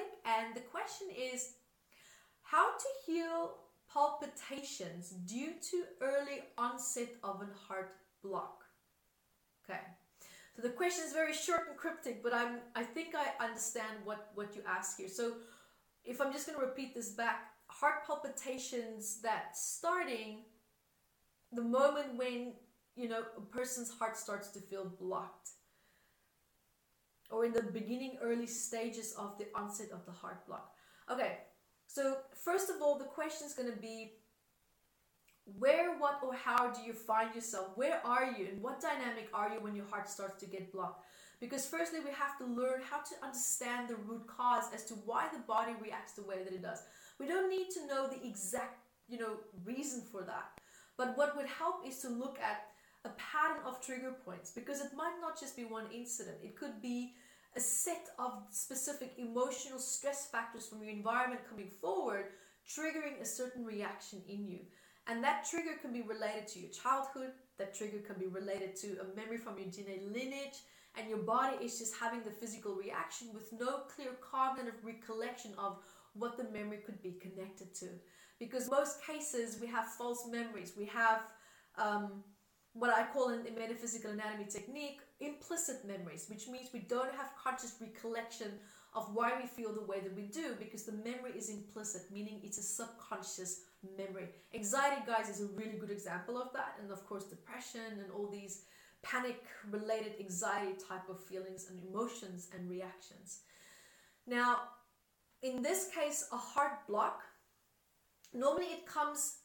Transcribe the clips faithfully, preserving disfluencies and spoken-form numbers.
Philip, and the question is how to heal palpitations due to early onset of a heart block. Okay, so the question is very short and cryptic, but I'm I think I understand what what you ask here. So if I'm just going to repeat this back, heart palpitations that starting the moment when, you know, a person's heart starts to feel blocked, or in the beginning early stages of the onset of the heart block. Okay, so first of all, the question is going to be where, what, or how do you find yourself? Where are you, and what dynamic are you when your heart starts to get blocked? Because firstly, we have to learn how to understand the root cause as to why the body reacts the way that it does. We don't need to know the exact, you know, reason for that. But what would help is to look at a pattern of trigger points, because it might not just be one incident. It could be a set of specific emotional stress factors from your environment coming forward, triggering a certain reaction in you. And that trigger can be related to your childhood. That trigger can be related to a memory from your genetic lineage, and your body is just having the physical reaction with no clear cognitive recollection of what the memory could be connected to. Because most cases we have false memories. We have um, what I call in the metaphysical anatomy technique, implicit memories, which means we don't have conscious recollection of why we feel the way that we do, because the memory is implicit, meaning it's a subconscious memory. Anxiety, guys, is a really good example of that, and of course depression and all these panic related anxiety type of feelings and emotions and reactions. Now, in this case, a heart block, normally it comes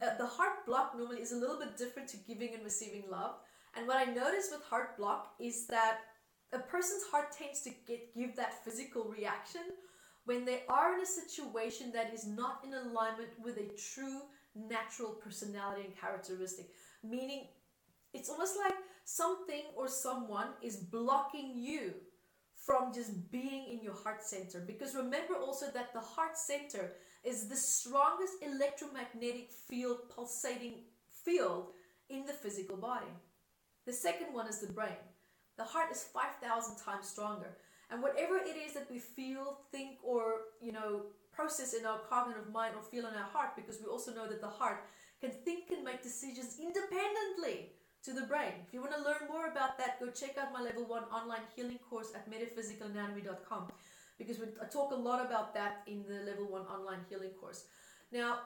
uh, the heart block normally is a little bit different to giving and receiving love. And what I notice with heart block is that a person's heart tends to get give that physical reaction when they are in a situation that is not in alignment with a true natural personality and characteristic, meaning it's almost like something or someone is blocking you from just being in your heart center. Because remember also that the heart center is the strongest electromagnetic field, pulsating field in the physical body. The second one is the brain. The heart is five thousand times stronger. And whatever it is that we feel, think, or, you know, process in our cognitive mind or feel in our heart, because we also know that the heart can think and make decisions independently to the brain. If you want to learn more about that, go check out my level one online healing course at metaphysical anatomy dot com, because we talk a lot about that in the level one online healing course. Now,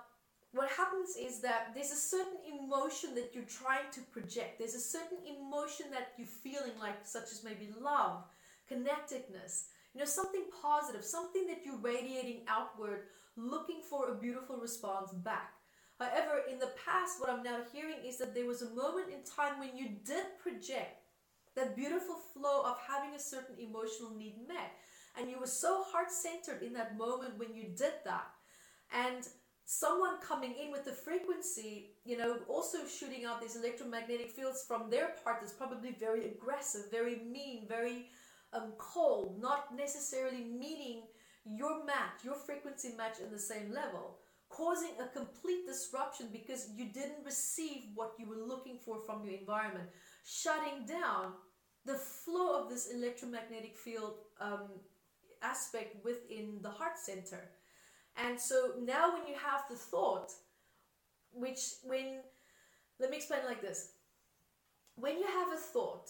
what happens is that there's a certain emotion that you're trying to project. There's a certain emotion that you're feeling, like such as maybe love, connectedness, you know, something positive, something that you're radiating outward, looking for a beautiful response back. However, in the past, what I'm now hearing is that there was a moment in time when you did project that beautiful flow of having a certain emotional need met. And you were so heart-centered in that moment when you did that. And someone coming in with the frequency, you know, also shooting out these electromagnetic fields from their part is probably very aggressive, very mean, very um, cold, not necessarily meeting your match, your frequency match in the same level, causing a complete disruption because you didn't receive what you were looking for from your environment, shutting down the flow of this electromagnetic field um, aspect within the heart center. And so now when you have the thought, which when, let me explain like this. When you have a thought,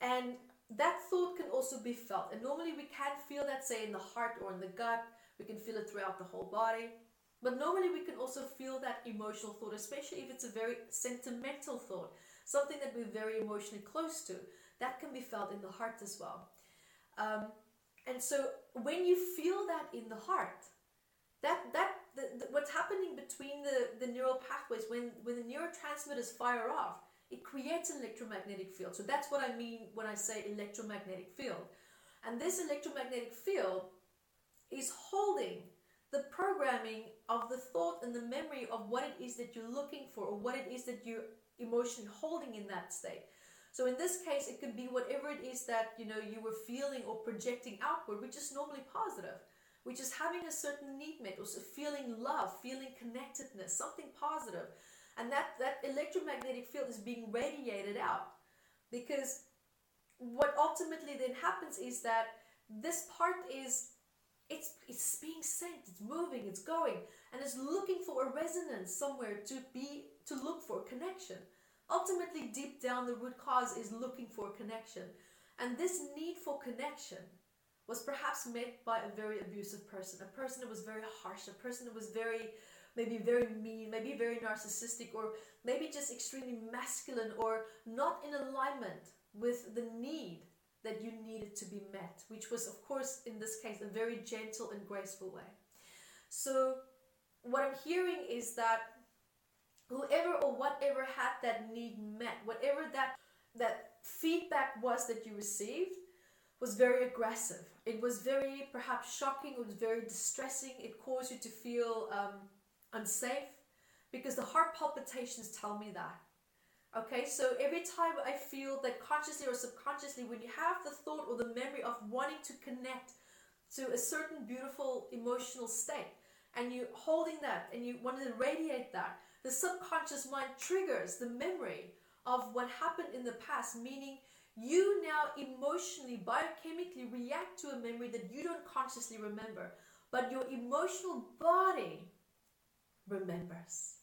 and that thought can also be felt, and normally we can feel that, say, in the heart or in the gut, we can feel it throughout the whole body. But normally we can also feel that emotional thought, especially if it's a very sentimental thought, something that we're very emotionally close to. That can be felt in the heart as well. Um, and so when you feel that in the heart, that that the, the, what's happening between the, the neural pathways, when, when the neurotransmitters fire off, it creates an electromagnetic field. So that's what I mean when I say electromagnetic field. And this electromagnetic field is holding the programming of the thought and the memory of what it is that you're looking for, or what it is that you're emotionally holding in that state. So in this case, it could be whatever it is that, you know, you were feeling or projecting outward, which is normally positive, which is having a certain need met, or feeling love, feeling connectedness, something positive. And that, that electromagnetic field is being radiated out, because what ultimately then happens is that this part is It's, it's being sent, it's moving, it's going, and it's looking for a resonance somewhere to be, to look for connection. Ultimately, deep down, the root cause is looking for connection. And this need for connection was perhaps met by a very abusive person, a person that was very harsh, a person that was very, maybe very mean, maybe very narcissistic, or maybe just extremely masculine, or not in alignment with the need that you needed to be met, which was, of course, in this case, a very gentle and graceful way. So what I'm hearing is that whoever or whatever had that need met, whatever that that feedback was that you received, was very aggressive. It was very, perhaps, shocking. It was very distressing. It caused you to feel um, unsafe, because the heart palpitations tell me that. Okay, so every time I feel that, consciously or subconsciously, when you have the thought or the memory of wanting to connect to a certain beautiful emotional state, and you're holding that and you want to radiate that, the subconscious mind triggers the memory of what happened in the past, meaning you now emotionally, biochemically react to a memory that you don't consciously remember, but your emotional body remembers.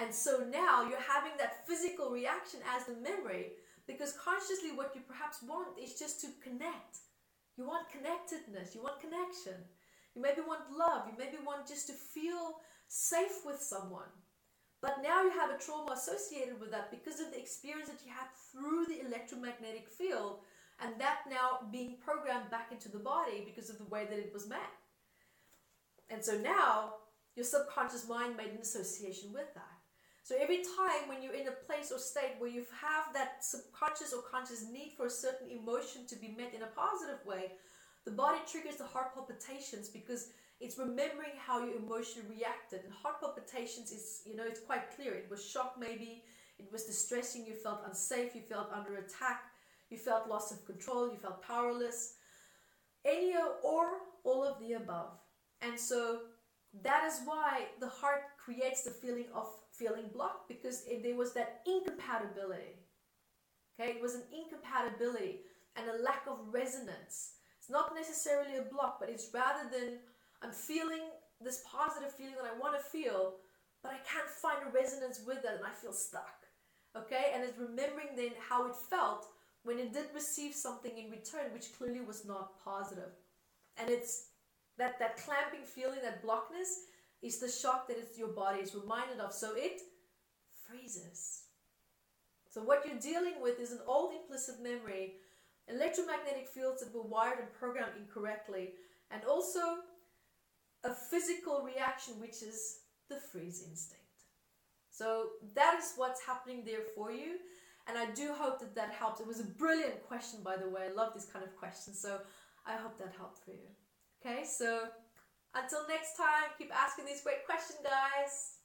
And so now you're having that physical reaction as the memory, because consciously what you perhaps want is just to connect. You want connectedness, you want connection. You maybe want love, you maybe want just to feel safe with someone. But now you have a trauma associated with that because of the experience that you had through the electromagnetic field, and that now being programmed back into the body because of the way that it was met. And so now your subconscious mind made an association with that. So every time when you're in a place or state where you have that subconscious or conscious need for a certain emotion to be met in a positive way, the body triggers the heart palpitations because it's remembering how you emotionally reacted. And heart palpitations is, you know, it's quite clear. It was shock maybe, it was distressing, you felt unsafe, you felt under attack, you felt loss of control, you felt powerless. Any or all of the above. And so that is why the heart creates the feeling of feeling blocked, because it, there was that incompatibility. Okay, it was an incompatibility and a lack of resonance. It's not necessarily a block, but it's rather than I'm feeling this positive feeling that I want to feel, but I can't find a resonance with it and I feel stuck. Okay, and it's remembering then how it felt when it did receive something in return, which clearly was not positive. And it's That, that clamping feeling, that blockness, is the shock that it's, your body is reminded of. So it freezes. So what you're dealing with is an old implicit memory, electromagnetic fields that were wired and programmed incorrectly, and also a physical reaction, which is the freeze instinct. So that is what's happening there for you. And I do hope that that helps. It was a brilliant question, by the way. I love these kind of questions. So I hope that helped for you. Okay, so until next time, keep asking these great questions, guys.